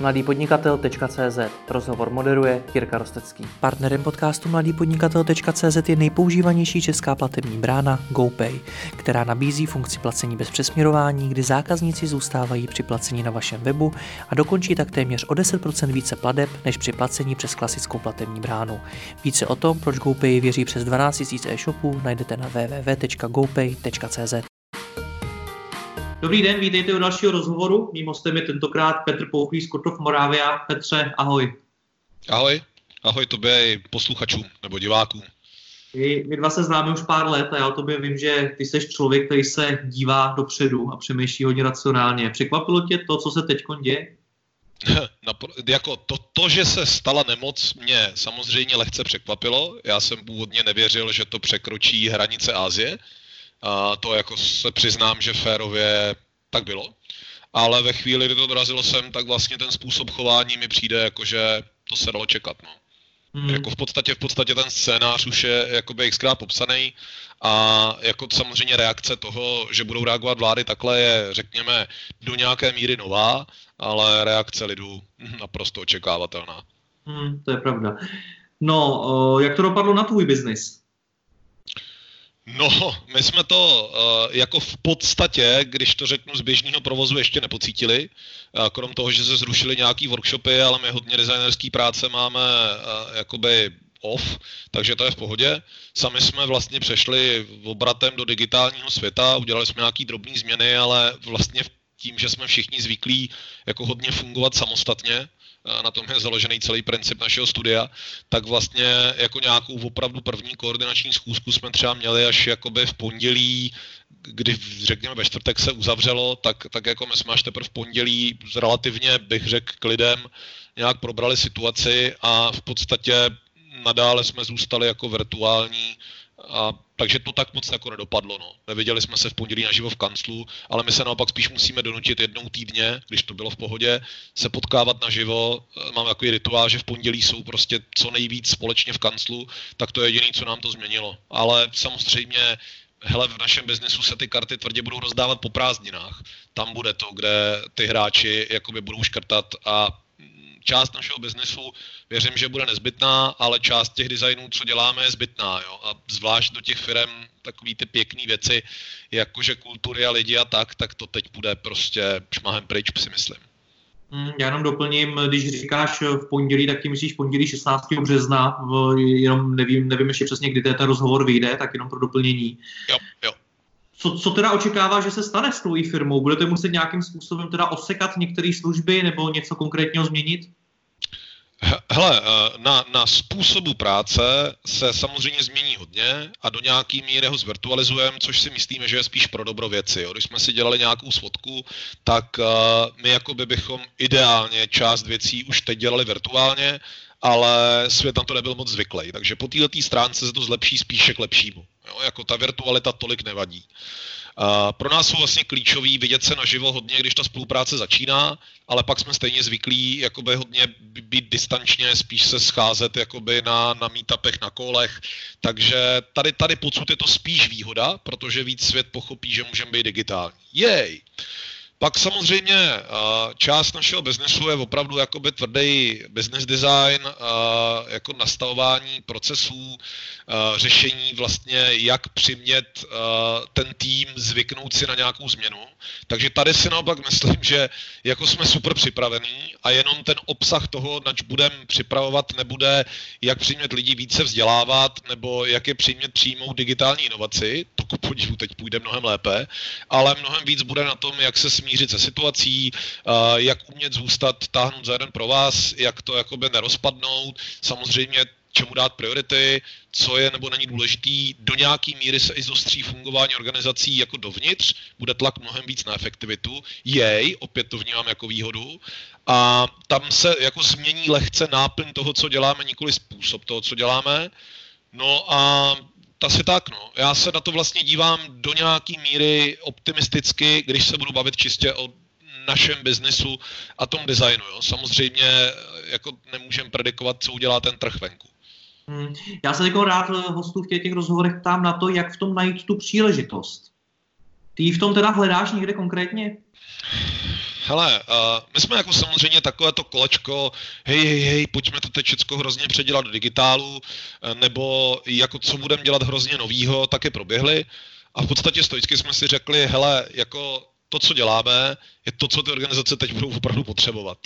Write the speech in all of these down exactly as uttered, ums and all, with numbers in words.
mladý podnikatel tečka cé zet. Rozhovor moderuje Kyrka Rostecký. Partnerem podcastu mladý podnikatel tečka cé zet je nejpoužívanější česká platební brána GoPay, která nabízí funkci placení bez přesměrování, kdy zákazníci zůstávají při placení na vašem webu a dokončí tak téměř o deset procent více plateb než při placení přes klasickou platební bránu. Více o tom, proč GoPay věří přes dvanáct tisíc e-shopů, najdete na www tečka gopay tečka cé zet. Dobrý den, vítejte u dalšího rozhovoru. Mým hostem je tentokrát Petr Pouchlý z Kurtov Moravia. Petře, ahoj. Ahoj, ahoj tobě i posluchačům nebo divákům. Vy, vy dva se známe už pár let a já o tobě vím, že ty jsi člověk, který se dívá dopředu a přemýšlí hodně racionálně. Překvapilo tě to, co se teď děje? jako to, to, že se stala nemoc, mě samozřejmě lehce překvapilo. Já jsem původně nevěřil, že to překročí hranice Asie. A to jako se přiznám, že férově tak bylo. Ale ve chvíli, kdy to dorazilo sem, tak vlastně ten způsob chování mi přijde jako, že to se dalo čekat. No. Hmm. Jako v podstatě, v podstatě ten scénář už je jakoby xkrát popsaný a jako samozřejmě reakce toho, že budou reagovat vlády takhle je, řekněme, do nějaké míry nová, ale reakce lidů naprosto očekávatelná. Hmm, to je pravda. No, jak to dopadlo na tvůj biznis? No, my jsme to uh, jako v podstatě, když to řeknu, z běžného provozu ještě nepocítili, uh, krom toho, že se zrušily nějaký workshopy, ale my hodně designerský práce máme uh, jakoby off, takže to je v pohodě. Sami jsme vlastně přešli obratem do digitálního světa, udělali jsme nějaký drobný změny, ale vlastně tím, že jsme všichni zvyklí jako hodně fungovat samostatně, na tom je založený celý princip našeho studia, tak vlastně jako nějakou opravdu první koordinační schůzku jsme třeba měli až jakoby v pondělí, kdy řekněme ve čtvrtek se uzavřelo, tak, tak jako my jsme až teprve v pondělí relativně, bych řekl, k lidem nějak probrali situaci a v podstatě nadále jsme zůstali jako virtuální. A, takže to tak moc jako nedopadlo. No. Neviděli jsme se v pondělí naživo v kanclu, ale my se naopak spíš musíme donutit jednou týdně, když to bylo v pohodě, se potkávat naživo. Mám takový rituál, že v pondělí jsou prostě co nejvíc společně v kanclu, tak to je jediné, co nám to změnilo. Ale samozřejmě, hele, v našem biznesu se ty karty tvrdě budou rozdávat po prázdninách. Tam bude to, kde ty hráči jakoby budou škrtat a část našeho biznesu, věřím, že bude nezbytná, ale část těch designů, co děláme, je zbytná. Jo? A zvlášť do těch firem takový ty pěkný věci, jakože kultury a lidi a tak, tak to teď bude prostě šmahem pryč, si myslím. Já jenom doplním, když říkáš v pondělí, tak tím myslíš pondělí šestnáctého března, v, jenom nevím, nevím ještě přesně, kdy ten rozhovor vyjde, tak jenom pro doplnění. Jo, jo. Co, co teda očekáváš, že se stane s tvojí firmou? Budete muset nějakým způsobem teda osekat některé služby nebo něco konkrétního změnit? Hele, na, na způsobu práce se samozřejmě změní hodně a do nějaký míry ho zvirtualizujeme, což si myslíme, že je spíš pro dobro věci. Jo. Když jsme si dělali nějakou svodku, tak my jakoby bychom ideálně část věcí už teď dělali virtuálně, ale svět na to nebyl moc zvyklý, takže po této stránce se to zlepší spíše k lepšímu. Jo, jako ta virtualita tolik nevadí. Uh, pro nás jsou vlastně klíčový vidět se naživo hodně, když ta spolupráce začíná, ale pak jsme stejně zvyklí jakoby hodně být distančně, spíš se scházet jakoby na, na meetupech, na kolech. Takže tady, tady pocit je to spíš výhoda, protože víc svět pochopí, že můžeme být digitální. Jej! Pak samozřejmě část našeho biznesu je opravdu jakoby tvrdý business design, jako nastavování procesů, řešení vlastně, jak přimět ten tým zvyknout si na nějakou změnu. Takže tady si naopak myslím, že jako jsme super připravení a jenom ten obsah toho, nač budeme připravovat, nebude, jak přimět lidi více vzdělávat nebo jak je přimět přijmout digitální inovaci, to ku podivu teď půjde mnohem lépe, ale mnohem víc bude na tom, jak se smí mířit se situací, jak umět zůstat, táhnout za jeden pro vás, jak to jakoby nerozpadnout, samozřejmě čemu dát priority, co je nebo není důležitý, do nějaký míry se i zostří fungování organizací jako dovnitř, bude tlak mnohem víc na efektivitu, jej, opět to vnímám jako výhodu, a tam se jako změní lehce náplň toho, co děláme, nikoli způsob toho, co děláme, no a asi tak, no. Já se na to vlastně dívám do nějaký míry optimisticky, když se budu bavit čistě o našem biznesu a tom designu, jo. Samozřejmě jako nemůžeme predikovat, co udělá ten trh venku. Hmm. Já se jako rád hostů v těch, těch rozhovorech ptám na to, jak v tom najít tu příležitost. Ty v tom teda hledáš někde konkrétně? Hele, uh, my jsme jako samozřejmě takové to kolečko, hej, hej, hej, pojďme to teď všechno hrozně předělat do digitálu, nebo jako co budeme dělat hrozně novýho, taky proběhly. A v podstatě stoicky jsme si řekli, hele, jako to, co děláme, je to, co ty organizace teď budou opravdu potřebovat.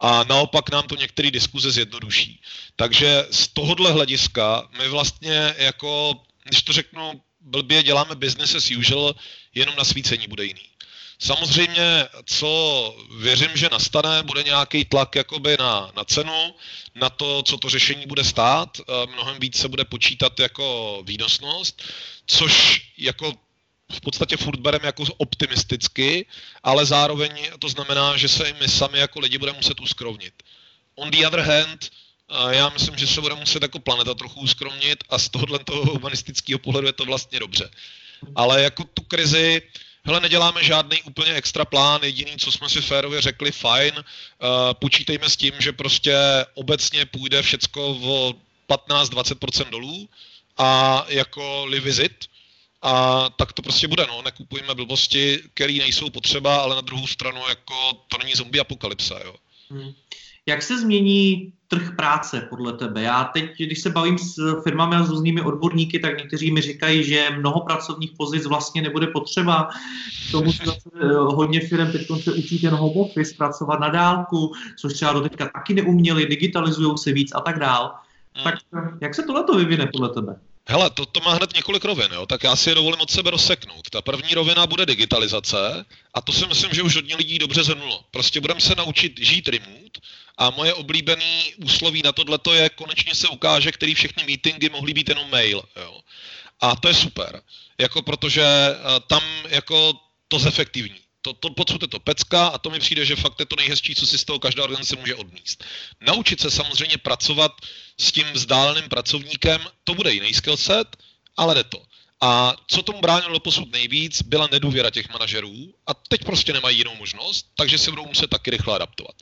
A naopak nám to některé diskuze zjednoduší. Takže z tohohle hlediska my vlastně jako, když to řeknu blbě, děláme business as usual, jenom nasvícení bude jiný. Samozřejmě, co věřím, že nastane, bude nějaký tlak jakoby na, na cenu, na to, co to řešení bude stát, mnohem víc se bude počítat jako výnosnost, což jako v podstatě furt bereme jako optimisticky, ale zároveň to znamená, že se i my sami jako lidi budeme muset uskrovnit. On the other hand, já myslím, že se bude muset jako planeta trochu uskromnit a z tohoto humanistického pohledu je to vlastně dobře. Ale jako tu krizi, hele, neděláme žádný úplně extra plán, jediný, co jsme si férově řekli, fajn, uh, počítejme s tím, že prostě obecně půjde všecko o patnáct až dvacet procent dolů a jako live with it. A tak to prostě bude, no, nekupujeme blbosti, které nejsou potřeba, ale na druhou stranu jako to není zombie apokalypsa, jo. Hmm. Jak se změní trh práce podle tebe? Já teď, když se bavím s firmami a s různými odborníky, tak někteří mi říkají, že mnoho pracovních pozic vlastně nebude potřeba. K tomu se hodně firm teď se učí ten home office, pracovat na dálku, což třeba doteďka taky neuměli, digitalizují se víc a tak dál. Hmm. Tak jak se tohleto vyvine podle tebe? Hele, to, to má hned několik rovin, jo? Tak já si je dovolím od sebe rozseknout. Ta první rovina bude digitalizace a to si myslím, že už hodně lidí dobře zhrnulo. Prostě budeme se naučit žít remote a moje oblíbený úsloví na tohleto je, konečně se ukáže, který všechny meetingy mohly být jenom mail. Jo? A to je super, jako protože tam jako to zefektivní. To, to, podsud je to pecka a to mi přijde, že fakt je to nejhezčí, co si z toho každá organizace může odníst. Naučit se samozřejmě pracovat s tím vzdáleným pracovníkem, to bude jiný skillset, ale jde to. A co tomu bránilo doposud nejvíc, byla nedůvěra těch manažerů a teď prostě nemají jinou možnost, takže se budou muset taky rychle adaptovat.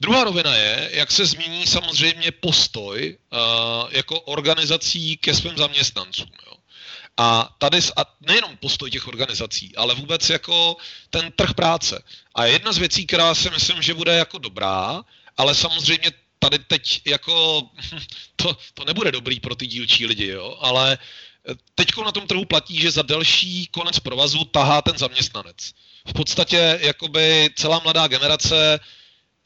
Druhá rovina je, jak se změní samozřejmě postoj uh, jako organizací ke svým zaměstnancům, jo. A tady nejenom postoj těch organizací, ale vůbec jako ten trh práce. A jedna z věcí, která si myslím, že bude jako dobrá, ale samozřejmě tady teď jako to, to nebude dobrý pro ty dílčí lidi, jo, ale teďko na tom trhu platí, že za delší konec provazu tahá ten zaměstnanec. V podstatě jakoby celá mladá generace,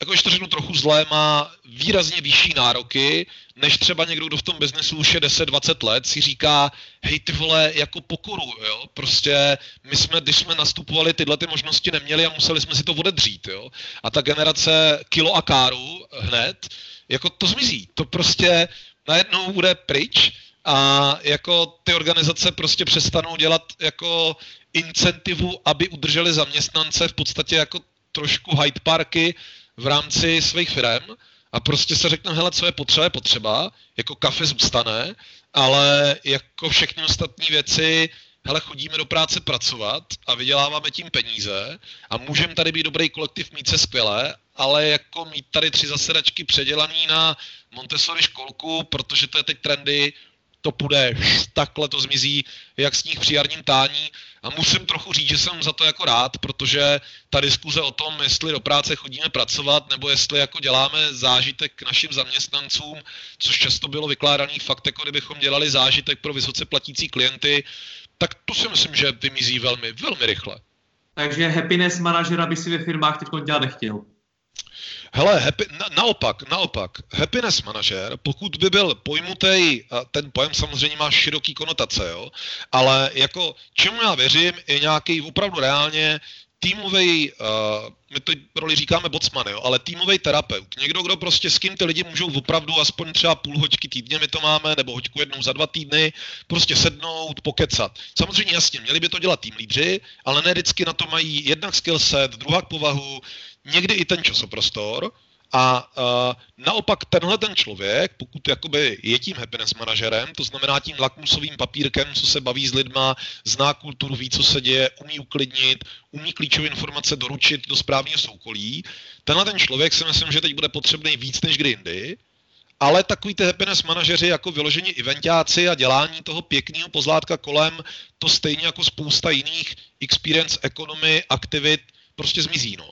jako když to řeknu trochu zlé, má výrazně vyšší nároky, než třeba někdo, kdo v tom biznesu už je deset dvacet let, si říká, hej ty vole, jako pokoru, jo, prostě my jsme, když jsme nastupovali, tyhle ty možnosti neměli a museli jsme si to odedřít, jo, a ta generace kilo a káru hned, jako to zmizí, to prostě najednou bude pryč a jako ty organizace prostě přestanou dělat jako incentivu, aby udrželi zaměstnance v podstatě jako trošku Hyde Parky v rámci svých firem a prostě se řekne, hele, co je potřeba, je potřeba, jako kafe zůstane, ale jako všechny ostatní věci, hele, chodíme do práce pracovat a vyděláváme tím peníze a můžeme tady být dobrý kolektiv, mít se skvěle, ale jako mít tady tři zasedačky předělaný na Montessori školku, protože to je teď trendy, to půjde, takhle to zmizí, jak s nich příjarním tání. A musím trochu říct, že jsem za to jako rád, protože ta diskuze o tom, jestli do práce chodíme pracovat, nebo jestli jako děláme zážitek k našim zaměstnancům, což často bylo vykládané fakt, jako kdybychom dělali zážitek pro vysoce platící klienty, tak to si myslím, že vymizí velmi, velmi rychle. Takže happiness manažera by si ve firmách teď dělat nechtěl. Hele, happy, na, naopak, naopak, happiness manažer, pokud by byl pojmutej, ten pojem samozřejmě má široký konotace, jo, ale jako čemu já věřím, je nějaký opravdu reálně týmovej, uh, my to roli říkáme bocman, jo, ale týmovej terapeut, někdo, kdo prostě s kým ty lidi můžou opravdu aspoň třeba půl hoďky týdně, my to máme, nebo hoďku jednou za dva týdny, prostě sednout, pokecat. Samozřejmě jasně, měli by to dělat tým lídři, ale ne vždycky na to mají jednak skillset, druhá povahu, někdy i ten časoprostor a uh, naopak tenhle ten člověk, pokud jakoby je tím happiness manažerem, to znamená tím lakmusovým papírkem, co se baví s lidma, zná kulturu, ví, co se děje, umí uklidnit, umí klíčové informace doručit do správného soukolí, tenhle ten člověk si myslím, že teď bude potřebný víc než kdy jindy, ale takový ty happiness manažeři jako vyložení eventáci a dělání toho pěkného pozlátka kolem, to stejně jako spousta jiných experience, economy, aktivit prostě zmizí, no.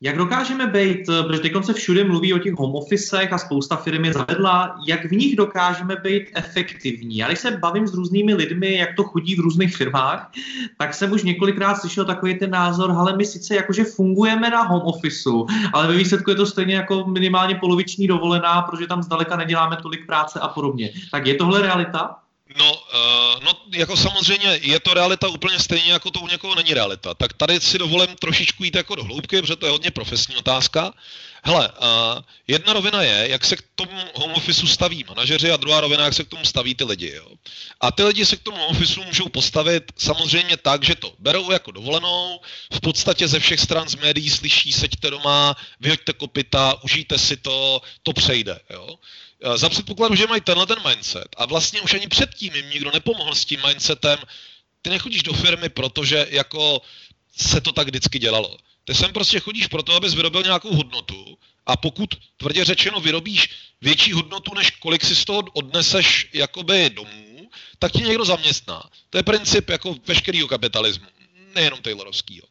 Jak dokážeme být, protože teď se všude mluví o těch home officech a spousta firm je zavedla, jak v nich dokážeme být efektivní? Já když se bavím s různými lidmi, jak to chodí v různých firmách, tak jsem už několikrát slyšel takový ten názor, ale my sice jakože fungujeme na home officeu, ale ve výsledku je to stejně jako minimálně poloviční dovolená, protože tam zdaleka neděláme tolik práce a podobně. Tak je tohle realita? No, no, jako samozřejmě je to realita úplně stejně, jako to u někoho není realita. Tak tady si dovolím trošičku jít jako do hloubky, protože to je hodně profesní otázka. Hele, jedna rovina je, jak se k tomu home officeu staví manažeři a druhá rovina, jak se k tomu staví ty lidi. Jo? A ty lidi se k tomu home officeu můžou postavit samozřejmě tak, že to berou jako dovolenou, v podstatě ze všech stran z médií slyší, seďte doma, vyhoďte kopyta, užijte si to, to přejde. Jo? Za předpokladu, že mají tenhle ten mindset a vlastně už ani předtím jim nikdo nepomohl s tím mindsetem, ty nechodíš do firmy, protože jako se to tak vždycky dělalo. Ty sem prostě chodíš proto, abys vyrobil nějakou hodnotu a pokud tvrdě řečeno vyrobíš větší hodnotu, než kolik si z toho odneseš jakoby domů, tak ti někdo zaměstná. To je princip jako veškerýho kapitalismu, nejenom taylorovskýho.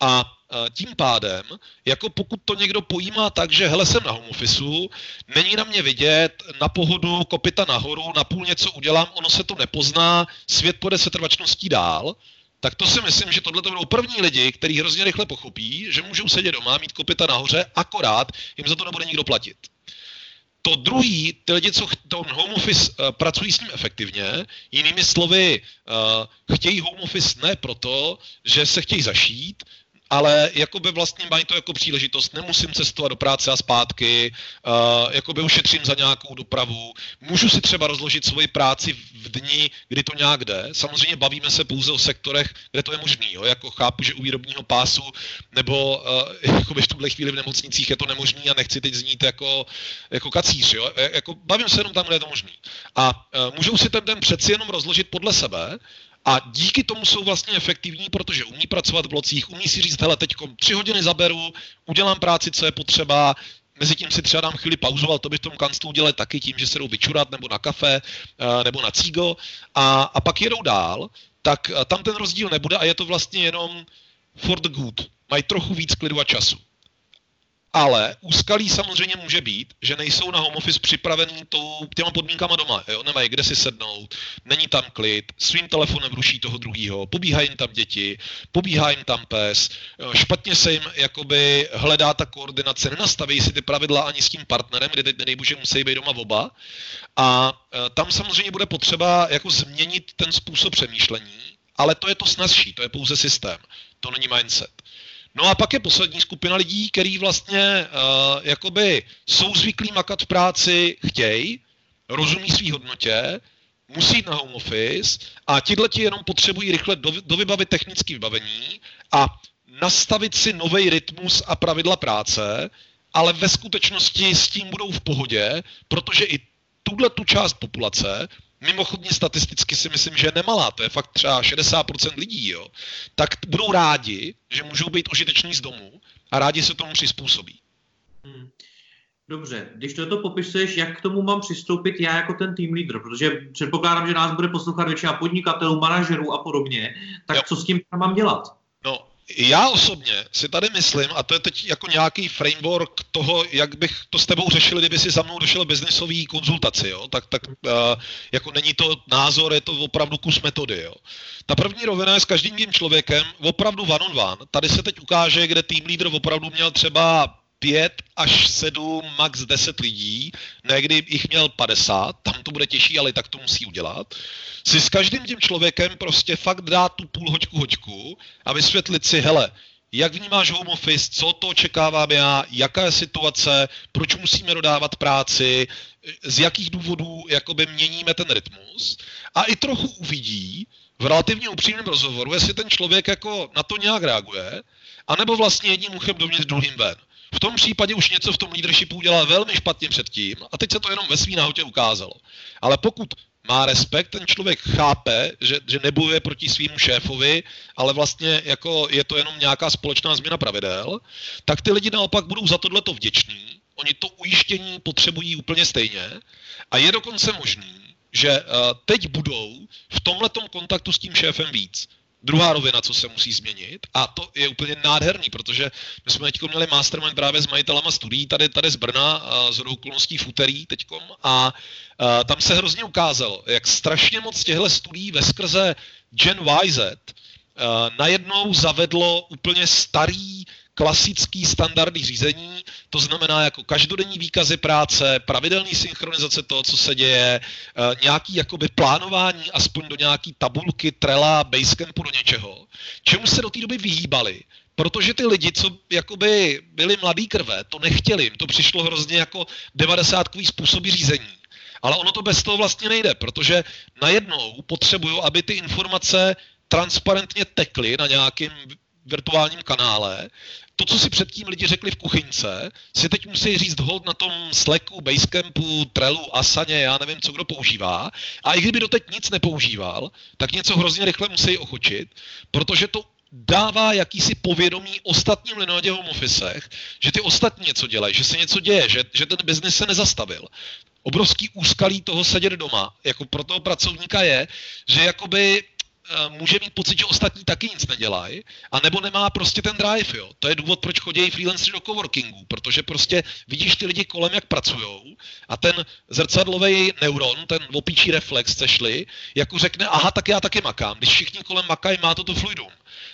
A tím pádem, jako pokud to někdo pojímá tak, že hele, jsem na home officeu, není na mě vidět, na pohodu, kopyta nahoru, napůl něco udělám, ono se to nepozná, svět půjde setrvačností dál, tak to si myslím, že tohle to budou první lidi, kteří hrozně rychle pochopí, že můžou sedět doma, mít kopyta nahoře, akorát jim za to nebude nikdo platit. To druhý, ty lidi, co ch- home office uh, pracují s ním efektivně, jinými slovy, uh, chtějí home office ne proto, že se chtějí zašít, ale jakoby vlastně mají to jako příležitost, nemusím cestovat do práce a zpátky, uh, jakoby ušetřím za nějakou dopravu, můžu si třeba rozložit svoji práci v dni, kdy to nějak jde, samozřejmě bavíme se pouze o sektorech, kde to je možný, jo? Jako chápu, že u výrobního pásu, nebo uh, jakoby v tuhle chvíli v nemocnicích je to nemožný a nechci teď znít jako, jako kacíř, jo? Jako bavím se jenom tam, kde je to možný. A uh, můžou si ten den přeci jenom rozložit podle sebe, a díky tomu jsou vlastně efektivní, protože umí pracovat v blocích, umí si říct, hele, teďko tři hodiny zaberu, udělám práci, co je potřeba, mezi tím si třeba dám chvíli pauzu, ale to by v tom kanclu udělali taky tím, že se jdou vyčurat nebo na kafe, nebo na cígo a, a pak jedou dál, tak tam ten rozdíl nebude a je to vlastně jenom for the good. Mají trochu víc klidu a času. Ale úskalí samozřejmě může být, že nejsou na home office připravený tou, těma podmínkama doma. Jo? Nemají kde si sednout, není tam klid, svým telefonem ruší toho druhýho, pobíhá jim tam děti, pobíhá jim tam pes, špatně se jim jakoby hledá ta koordinace, nenastaví si ty pravidla ani s tím partnerem, kde teď nejbože musí být doma oba. A tam samozřejmě bude potřeba jako změnit ten způsob přemýšlení, ale to je to snazší, to je pouze systém, to není mindset. No a pak je poslední skupina lidí, který vlastně uh, jakoby jsou zvyklí makat v práci, chtějí, rozumí svý hodnotě, musí jít na home office a tihleti jenom potřebují rychle dovybavit technické vybavení a nastavit si nový rytmus a pravidla práce, ale ve skutečnosti s tím budou v pohodě, protože i tuhle tu část populace, mimochodně statisticky si myslím, že je nemalá, to je fakt třeba šedesát procent lidí, jo, tak budou rádi, že můžou být užiteční z domu a rádi se tomu přizpůsobí. Hmm. Dobře, když toto popisuješ, jak k tomu mám přistoupit já jako ten team leader, protože předpokládám, že nás bude poslouchat většina podnikatelů, manažerů a podobně, tak jo. Co s tím mám dělat? No, já osobně si tady myslím, a to je teď jako nějaký framework toho, jak bych to s tebou řešil, kdyby si za mnou došel biznisový konzultaci, jo? Tak, tak uh, jako není to názor, je to opravdu kus metody. Jo? Ta první rovina je s každým tím člověkem opravdu one on one. Tady se teď ukáže, kde team leader opravdu měl třeba pět až sedm, max deset lidí, někdy jich měl padesát, tam to bude těžší, ale i tak to musí udělat, si s každým tím člověkem prostě fakt dát tu půl hoďku hoďku a vysvětlit si, hele, jak vnímáš home office, co to očekávám já, jaká je situace, proč musíme dodávat práci, z jakých důvodů jakoby měníme ten rytmus a i trochu uvidí v relativně upřímném rozhovoru, jestli ten člověk jako na to nějak reaguje, anebo vlastně jedním uchem dovnitř, druhým ven. V tom případě už něco v tom leadershipu udělal velmi špatně předtím a teď se to jenom ve svý nahotě ukázalo. Ale pokud má respekt, ten člověk chápe, že, že nebojuje proti svýmu šéfovi, ale vlastně jako je to jenom nějaká společná změna pravidel, tak ty lidi naopak budou za tohleto vděční, oni to ujištění potřebují úplně stejně a je dokonce možný, že teď budou v tomhletom kontaktu s tím šéfem víc. druhá rovina, co se musí změnit, a to je úplně nádherný, protože my jsme teď měli mastermind právě s majitelama studií tady, tady z Brna, z hodou okolností v úterý teďkom, a tam se hrozně ukázalo, jak strašně moc těchto studií ve skrze Gen Y Z najednou zavedlo úplně starý klasický standardy řízení, to znamená jako každodenní výkazy práce, pravidelný synchronizace toho, co se děje, nějaký jakoby plánování aspoň do nějaký tabulky, trela, basecampu, do něčeho, čemu se do té doby vyhýbali, protože ty lidi, co jakoby byli mladý krve, to nechtěli, jim to přišlo hrozně jako devadesátkový způsoby řízení. Ale ono to bez toho vlastně nejde, protože najednou potřebuju, aby ty informace transparentně tekly na nějakým virtuálním kanále. To, co si předtím lidi řekli v kuchyňce, si teď musí říct hold na tom Slacku, Basecampu, Trelu, Asaně, já nevím, co kdo používá. A i kdyby doteď nic nepoužíval, tak něco hrozně rychle musí ochočit, protože to dává jakýsi povědomí ostatním lidem na těch home officech, že ty ostatní něco dělají, že se něco děje, že, že ten biznis se nezastavil. Obrovský úskalí toho sedět doma, jako pro toho pracovníka je, že jakoby může mít pocit, že ostatní taky nic nedělají, anebo nemá prostě ten drive, jo. To je důvod, proč chodí freelancery do coworkingu, protože prostě vidíš ty lidi kolem, jak pracujou, a ten zrcadlový neuron, ten opičí reflex, chceš-li, jako řekne, aha, tak já taky makám. Když všichni kolem makají, má to to fluidum.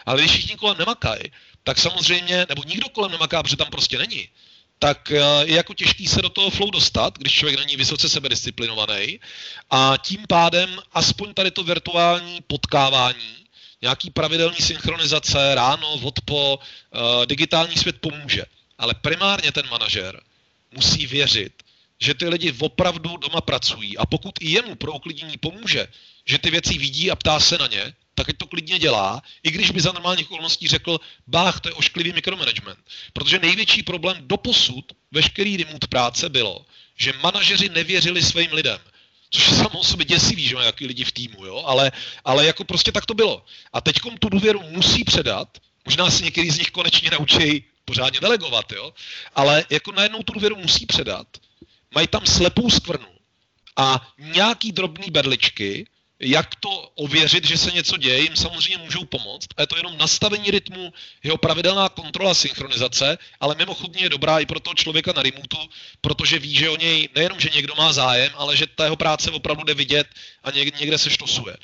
Ale když všichni kolem nemakají, tak samozřejmě, nebo nikdo kolem nemaká, protože tam prostě není, tak je jako těžký se do toho flow dostat, když člověk není vysoce sebedisciplinovaný, a tím pádem aspoň tady to virtuální potkávání, nějaký pravidelný synchronizace, ráno, odpo, digitální svět pomůže. Ale primárně ten manažer musí věřit, že ty lidi opravdu doma pracují, a pokud i jemu pro uklidnění pomůže, že ty věci vidí a ptá se na ně, tak ať to klidně dělá, i když by za normálních okolností řekl, bách, to je ošklivý mikromanagement. Protože největší problém doposud veškerý remote práce bylo, že manažeři nevěřili svým lidem. Což je samo o sobě děsivý, že mají jaký lidi v týmu, jo? Ale, ale jako prostě tak to bylo. A teďkom tu důvěru musí předat, možná si některý z nich konečně naučí pořádně delegovat, jo? Ale jako najednou tu důvěru musí předat, mají tam slepou skvrnu a nějaký drobný berličky, jak to ověřit, že se něco děje, jim samozřejmě můžou pomoct. A je to jenom nastavení rytmu, jeho pravidelná kontrola, synchronizace, ale mimochodně je dobrá i pro toho člověka na remotu, protože ví, že o něj nejenom, že někdo má zájem, ale že ta jeho práce opravdu jde vidět a někde se štosuje.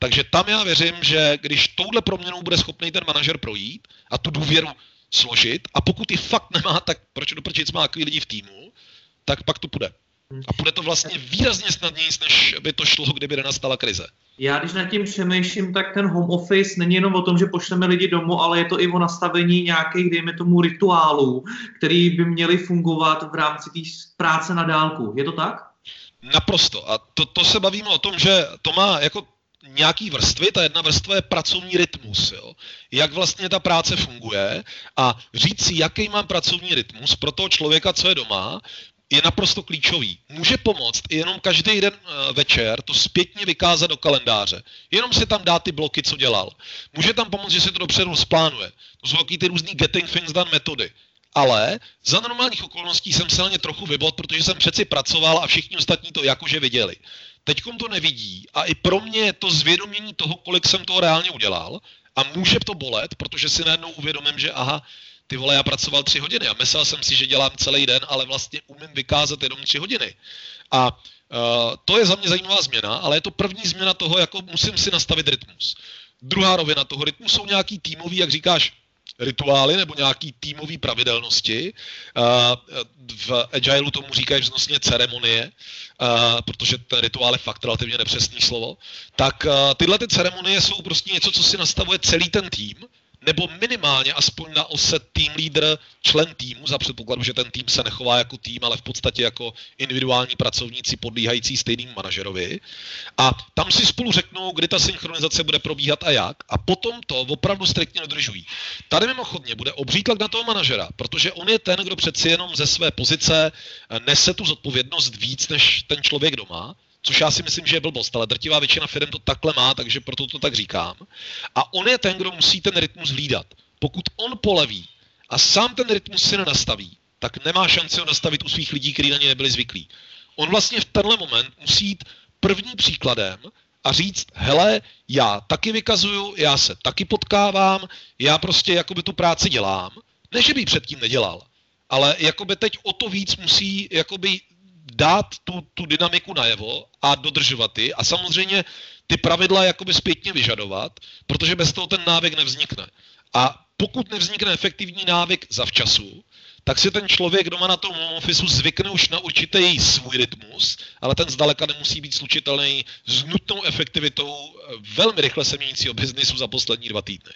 Takže tam já věřím, že když touhle proměnou bude schopný ten manažer projít a tu důvěru složit, a pokud ji fakt nemá, tak proč doprčit má takový lidi v týmu, tak pak to půjde. A bude to vlastně výrazně snadněji, než by to šlo, kdyby nenastala krize. Já když nad tím přemýšlím, tak ten home office není jenom o tom, že pošleme lidi domů, ale je to i o nastavení nějakých, dejme tomu, rituálů, který by měly fungovat v rámci té práce na dálku. Je to tak? Naprosto. A to, to se bavíme o tom, že to má jako nějaký vrstvy, ta jedna vrstva je pracovní rytmus, jo? Jak vlastně ta práce funguje, a říct si, jaký mám pracovní rytmus pro toho člověka, co je doma, je naprosto klíčový. Může pomoct i jenom každý den večer to zpětně vykázat do kalendáře. Jenom si tam dá ty bloky, co dělal. Může tam pomoct, že se to dobře rozplánuje. To jsou ty různý getting things done metody. Ale za normálních okolností jsem se na ně trochu vybod, protože jsem přeci pracoval a všichni ostatní to jakože viděli. Teďkom to nevidí a i pro mě je to zvědomění toho, kolik jsem toho reálně udělal, a může to bolet, protože si najednou uvědomím, že aha, ty vole, já pracoval tři hodiny a myslel jsem si, že dělám celý den, ale vlastně umím vykázat jenom tři hodiny. A uh, to je za mě zajímavá změna, ale je to první změna toho, jako musím si nastavit rytmus. Druhá rovina toho rytmu jsou nějaký týmový, jak říkáš, rituály nebo nějaký týmový pravidelnosti. Uh, v Agileu tomu říkají vznosně ceremonie, uh, protože ten rituál je fakt relativně nepřesný slovo. Tak uh, tyhle ty ceremonie jsou prostě něco, co si nastavuje celý ten tým, nebo minimálně aspoň na ose team leader, člen týmu, za předpokladu, že ten tým se nechová jako tým, ale v podstatě jako individuální pracovníci podlíhající stejným manažerovi. A tam si spolu řeknou, kdy ta synchronizace bude probíhat a jak. A potom to opravdu striktně dodržují. Tady mimochodně bude obří tlak na toho manažera, protože on je ten, kdo přeci jenom ze své pozice nese tu zodpovědnost víc než ten člověk doma. Což já si myslím, že je blbost, ale drtivá většina firem to takhle má, takže proto to tak říkám. A on je ten, kdo musí ten rytmus hlídat. Pokud on poleví a sám ten rytmus si nenastaví, tak nemá šanci ho nastavit u svých lidí, kteří na ně nebyli zvyklí. On vlastně v tenhle moment musí jít první příkladem a říct, hele, já taky vykazuju, já se taky potkávám, já prostě jakoby tu práci dělám. Ne, že by ji předtím nedělal, ale jakoby teď o to víc musí jakoby dát tu, tu dynamiku najevo a dodržovat ji a samozřejmě ty pravidla jakoby zpětně vyžadovat, protože bez toho ten návyk nevznikne. A pokud nevznikne efektivní návyk zavčasu, tak si ten člověk doma na tom home officeu zvykne už na určitý svůj rytmus, ale ten zdaleka nemusí být slučitelný s nutnou efektivitou velmi rychle se měnícího biznisu za poslední dva týdny.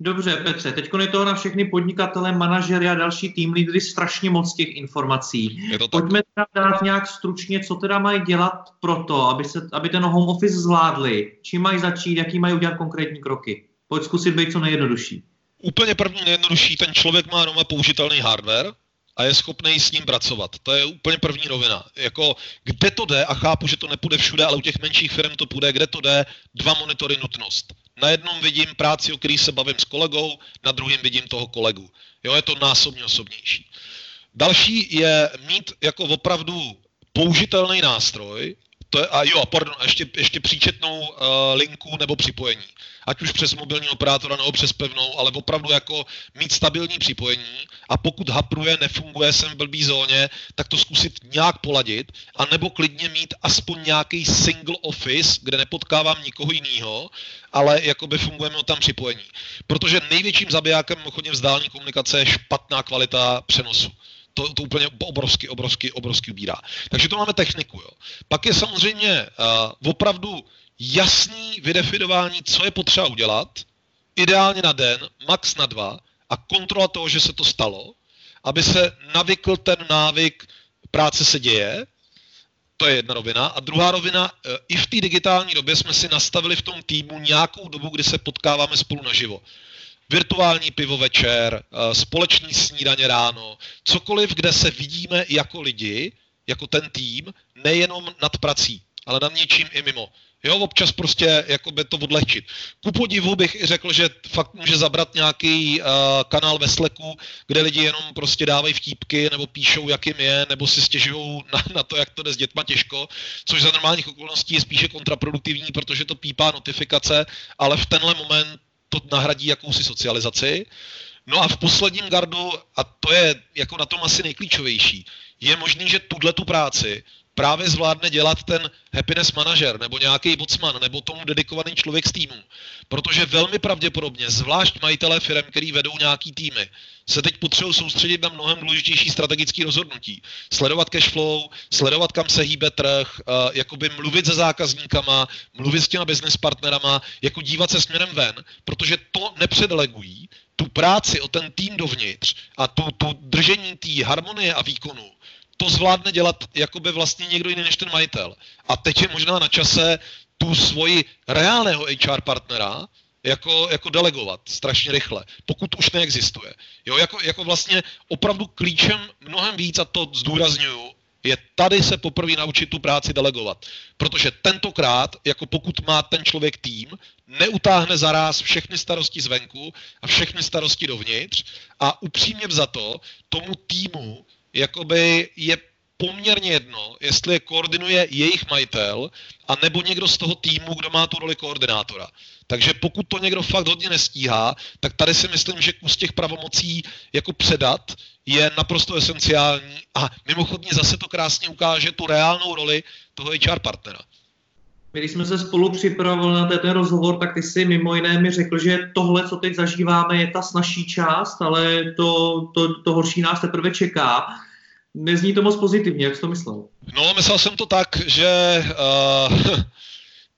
Dobře, Petře, teď je toho na všechny podnikatele, manažery a další tým lídry strašně moc těch informací. Pojďme teda dát nějak stručně, co teda mají dělat pro to, aby, se, aby ten home office zvládli, čím mají začít, jaký mají udělat konkrétní kroky. Pojď zkusit být co nejjednodušší. Úplně první nejjednodušší, ten člověk má doma použitelný hardware a je schopný s ním pracovat. To je úplně první novina. Jako, kde to jde, a chápu, že to nepůjde všude, ale u těch menších firm to půjde, kde to jde, dva monitory nutnost. Na jednom vidím práci, o který se bavím s kolegou, na druhém vidím toho kolegu. Jo, je to násobně osobnější. Další je mít jako opravdu použitelný nástroj, to je, a jo, a pardon, a ještě, ještě příčetnou uh, linku nebo připojení. Ať už přes mobilní operátora nebo přes pevnou, ale opravdu jako mít stabilní připojení a pokud hapruje, nefunguje, jsem v blbý zóně, tak to zkusit nějak poladit a nebo klidně mít aspoň nějaký single office, kde nepotkávám nikoho jiného, ale jakoby fungujeme tam připojení. Protože největším zabijákem mimochodem vzdálení komunikace je špatná kvalita přenosu. To, to úplně obrovsky, obrovsky, obrovsky ubírá. Takže to máme techniku, jo. Pak je samozřejmě uh, opravdu jasný vydefinování, co je potřeba udělat, ideálně na den, max na dva, a kontrola toho, že se to stalo, aby se navykl ten návyk, práce se děje, to je jedna rovina. A druhá rovina, i v té digitální době jsme si nastavili v tom týmu nějakou dobu, kdy se potkáváme spolu naživo. Virtuální pivo večer, společný snídaně ráno, cokoliv, kde se vidíme jako lidi, jako ten tým, nejenom nad prací, ale nad něčím i mimo. Jo, občas prostě jakoby to odlehčit. Ku podivu bych i řekl, že fakt může zabrat nějaký uh, kanál ve Slacku, kde lidi jenom prostě dávají vtípky, nebo píšou, jak jim je, nebo si stěžují na, na to, jak to jde s dětma těžko, což za normálních okolností je spíše kontraproduktivní, protože to pípá notifikace, ale v tenhle moment to nahradí jakousi socializaci. No a v posledním gardu, a to je jako na tom asi nejklíčovější, je možný, že tuhletu práci právě zvládne dělat ten happiness manažer, nebo nějaký bocman, nebo tomu dedikovaný člověk z týmu. Protože velmi pravděpodobně, zvlášť majitelé firem, který vedou nějaký týmy, se teď potřebují soustředit na mnohem důležitější strategické rozhodnutí. Sledovat cash flow, sledovat, kam se hýbe trh, jakoby mluvit se zákazníkama, mluvit s těma business partnerama, jako dívat se směrem ven, protože to nepředelegují, tu práci o ten tým dovnitř a tu, tu držení té harmonie a výkonu, to zvládne dělat jakoby vlastně někdo jiný než ten majitel. A teď je možná na čase tu svoji reálného H R partnera jako, jako delegovat strašně rychle, pokud už neexistuje. Jo, jako, jako vlastně opravdu klíčem mnohem víc, a to zdůrazňuju, je tady se poprvé naučit tu práci delegovat. Protože tentokrát, jako pokud má ten člověk tým, neutáhne zaráz všechny starosti zvenku a všechny starosti dovnitř a upřímně vzato tomu týmu jakoby je poměrně jedno, jestli je koordinuje jejich majitel a nebo někdo z toho týmu, kdo má tu roli koordinátora. Takže pokud to někdo fakt hodně nestíhá, tak tady si myslím, že kus těch pravomocí jako předat je naprosto esenciální a mimochodně zase to krásně ukáže tu reálnou roli toho H R partnera. Když jsme se spolu připravovali na ten rozhovor, tak ty si mimo jiné mi řekl, že tohle, co teď zažíváme, je ta snazší část, ale to, to, to horší nás teprve čeká. Nezní to moc pozitivně, jak jsi to myslel? No, myslel jsem to tak, že uh,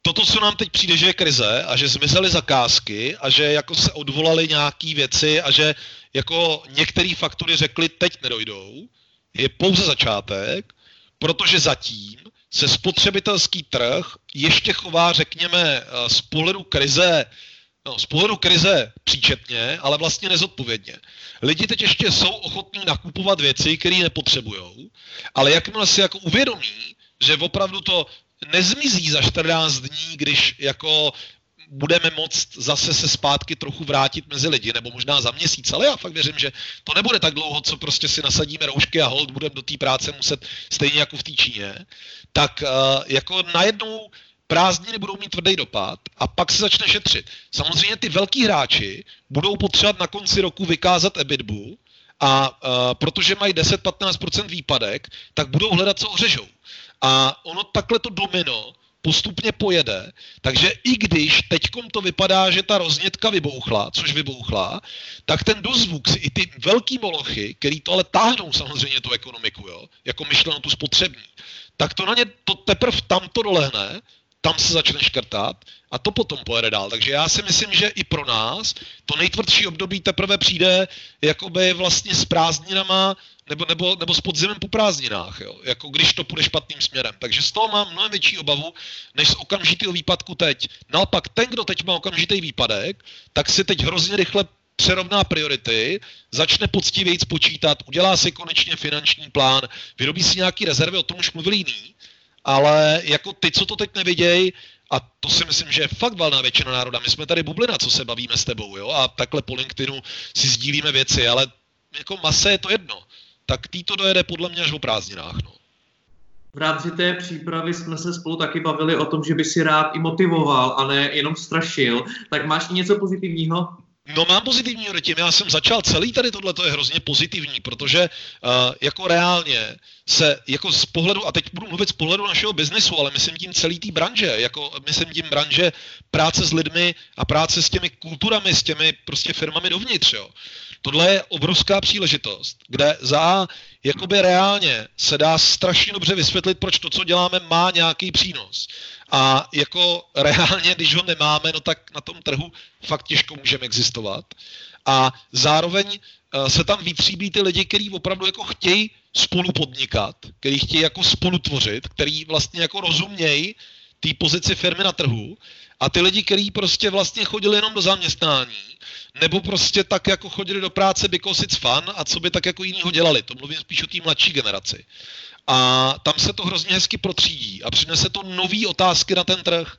toto, co nám teď přijde, že je krize a že zmizely zakázky a že jako se odvolaly nějaké věci a že jako některé faktory řekli, teď nedojdou, je pouze začátek, protože zatím se spotřebitelský trh ještě chová, řekněme, z pohledu krize, no, z pohledu krize příčetně, ale vlastně nezodpovědně. Lidi teď ještě jsou ochotní nakupovat věci, které nepotřebujou, ale jakmile si jako uvědomí, že opravdu to nezmizí za čtrnáct dní, když jako budeme moct zase se zpátky trochu vrátit mezi lidi, nebo možná za měsíc, ale já fakt věřím, že to nebude tak dlouho, co prostě si nasadíme roušky a hold budeme do té práce muset stejně jako v té Číně, tak uh, jako najednou prázdniny budou mít tvrdý dopad a pak se začne šetřit. Samozřejmě ty velký hráči budou potřebovat na konci roku vykázat ebitbu a uh, protože mají deset až patnáct procent výpadek, tak budou hledat, co ořežou. A ono takhle to domino postupně pojede, takže i když teďkom to vypadá, že ta roznětka vybouchla, což vybouchla, tak ten dozvuk si i ty velký molochy, který to ale táhnou samozřejmě tu ekonomiku, jo, jako myšleno tu spotřební, tak to na ně to teprve tam to dolehne, tam se začne škrtat a to potom pojede dál. Takže já si myslím, že i pro nás to nejtvrdší období teprve přijde jakoby vlastně s prázdninama nebo, nebo, nebo s podzimem po prázdninách, jo? Jako když to půjde špatným směrem. Takže z toho mám mnohem větší obavu, než z okamžitého výpadku teď. Naopak ten, kdo teď má okamžitý výpadek, tak si teď hrozně rychle přerovná priority, začne poctivěji počítat, udělá si konečně finanční plán, vyrobí si nějaký rezervy, o tom už mluvil jiný, ale jako ty, co to teď nevidějí, a to si myslím, že je fakt valná většina národa, my jsme tady bublina, co se bavíme s tebou, jo, a takhle po LinkedInu si sdílíme věci, ale jako mase je to jedno, tak tý to dojede podle mě až o prázdninách, no. V rámci té přípravy jsme se spolu taky bavili o tom, že by si rád i motivoval, a ne jenom strašil, tak máš i něco pozitivního? No mám pozitivní tím, já jsem začal celý tady tohle, to je hrozně pozitivní, protože uh, jako reálně se jako z pohledu, a teď budu mluvit z pohledu našeho biznesu, ale myslím tím celý té branže, jako myslím tím branže práce s lidmi a práce s těmi kulturami, s těmi prostě firmami dovnitř, jo. Tohle je obrovská příležitost, kde za jakoby reálně se dá strašně dobře vysvětlit, proč to, co děláme, má nějaký přínos. A jako reálně, když ho nemáme, no tak na tom trhu fakt těžko můžeme existovat. A zároveň se tam vytříbí ty lidi, kteří opravdu jako chtějí spolu podnikat, kteří chtějí jako spolu tvořit, kteří vlastně jako rozumějí té pozici firmy na trhu. A ty lidi, kteří prostě vlastně chodili jenom do zaměstnání, nebo prostě tak jako chodili do práce because it's fun a co by tak jako jinýho dělali. To mluvím spíš o té mladší generaci. A tam se to hrozně hezky protřídí a přinese to nový otázky na ten trh.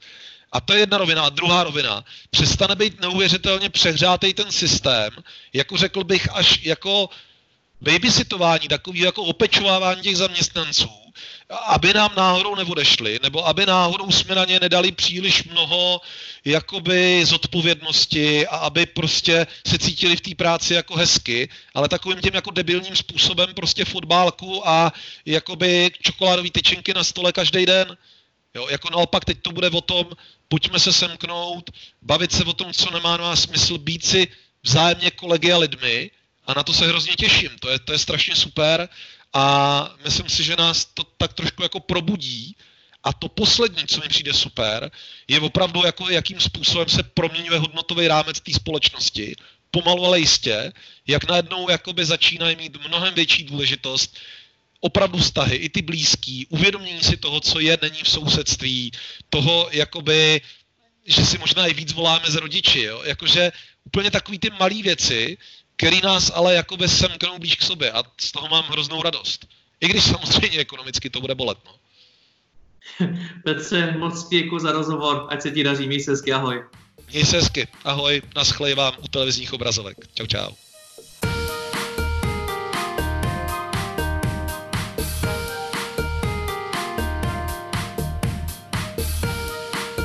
A to je jedna rovina. A druhá rovina. Přestane být neuvěřitelně přehřátej ten systém, jako řekl bych, až jako babysitování, takový jako opečovávání těch zaměstnanců, aby nám náhodou neodešli, nebo aby náhodou jsme na ně nedali příliš mnoho jakoby zodpovědnosti a aby prostě se cítili v té práci jako hezky, ale takovým těm jako debilním způsobem prostě fotbálku a jakoby čokoládové tyčinky na stole každý den. Jo, jako naopak teď to bude o tom, pojďme se semknout, bavit se o tom, co nemá na smysl, být si vzájemně kolegy a lidmi a na to se hrozně těším, to je, to je strašně super. A myslím si, že nás to tak trošku jako probudí. A to poslední, co mi přijde super, je opravdu, jako jakým způsobem se proměňuje hodnotový rámec té společnosti. Pomalu, ale jistě, jak najednou jakoby začínají mít mnohem větší důležitost opravdu vztahy, i ty blízký, uvědomění si toho, co je, není v sousedství, toho, jakoby, že si možná i víc voláme z rodiči. Jo? Jakože úplně takový ty malý věci, který nás ale jakoby semknou blíž k sobě a z toho mám hroznou radost. I když samozřejmě ekonomicky to bude bolet, no. Petře, moc děkuji za rozhovor, ať se ti daří, měj se hezky, ahoj. Měj se hezky, ahoj, naschlej vám u televizních obrazovek. Čau, čau.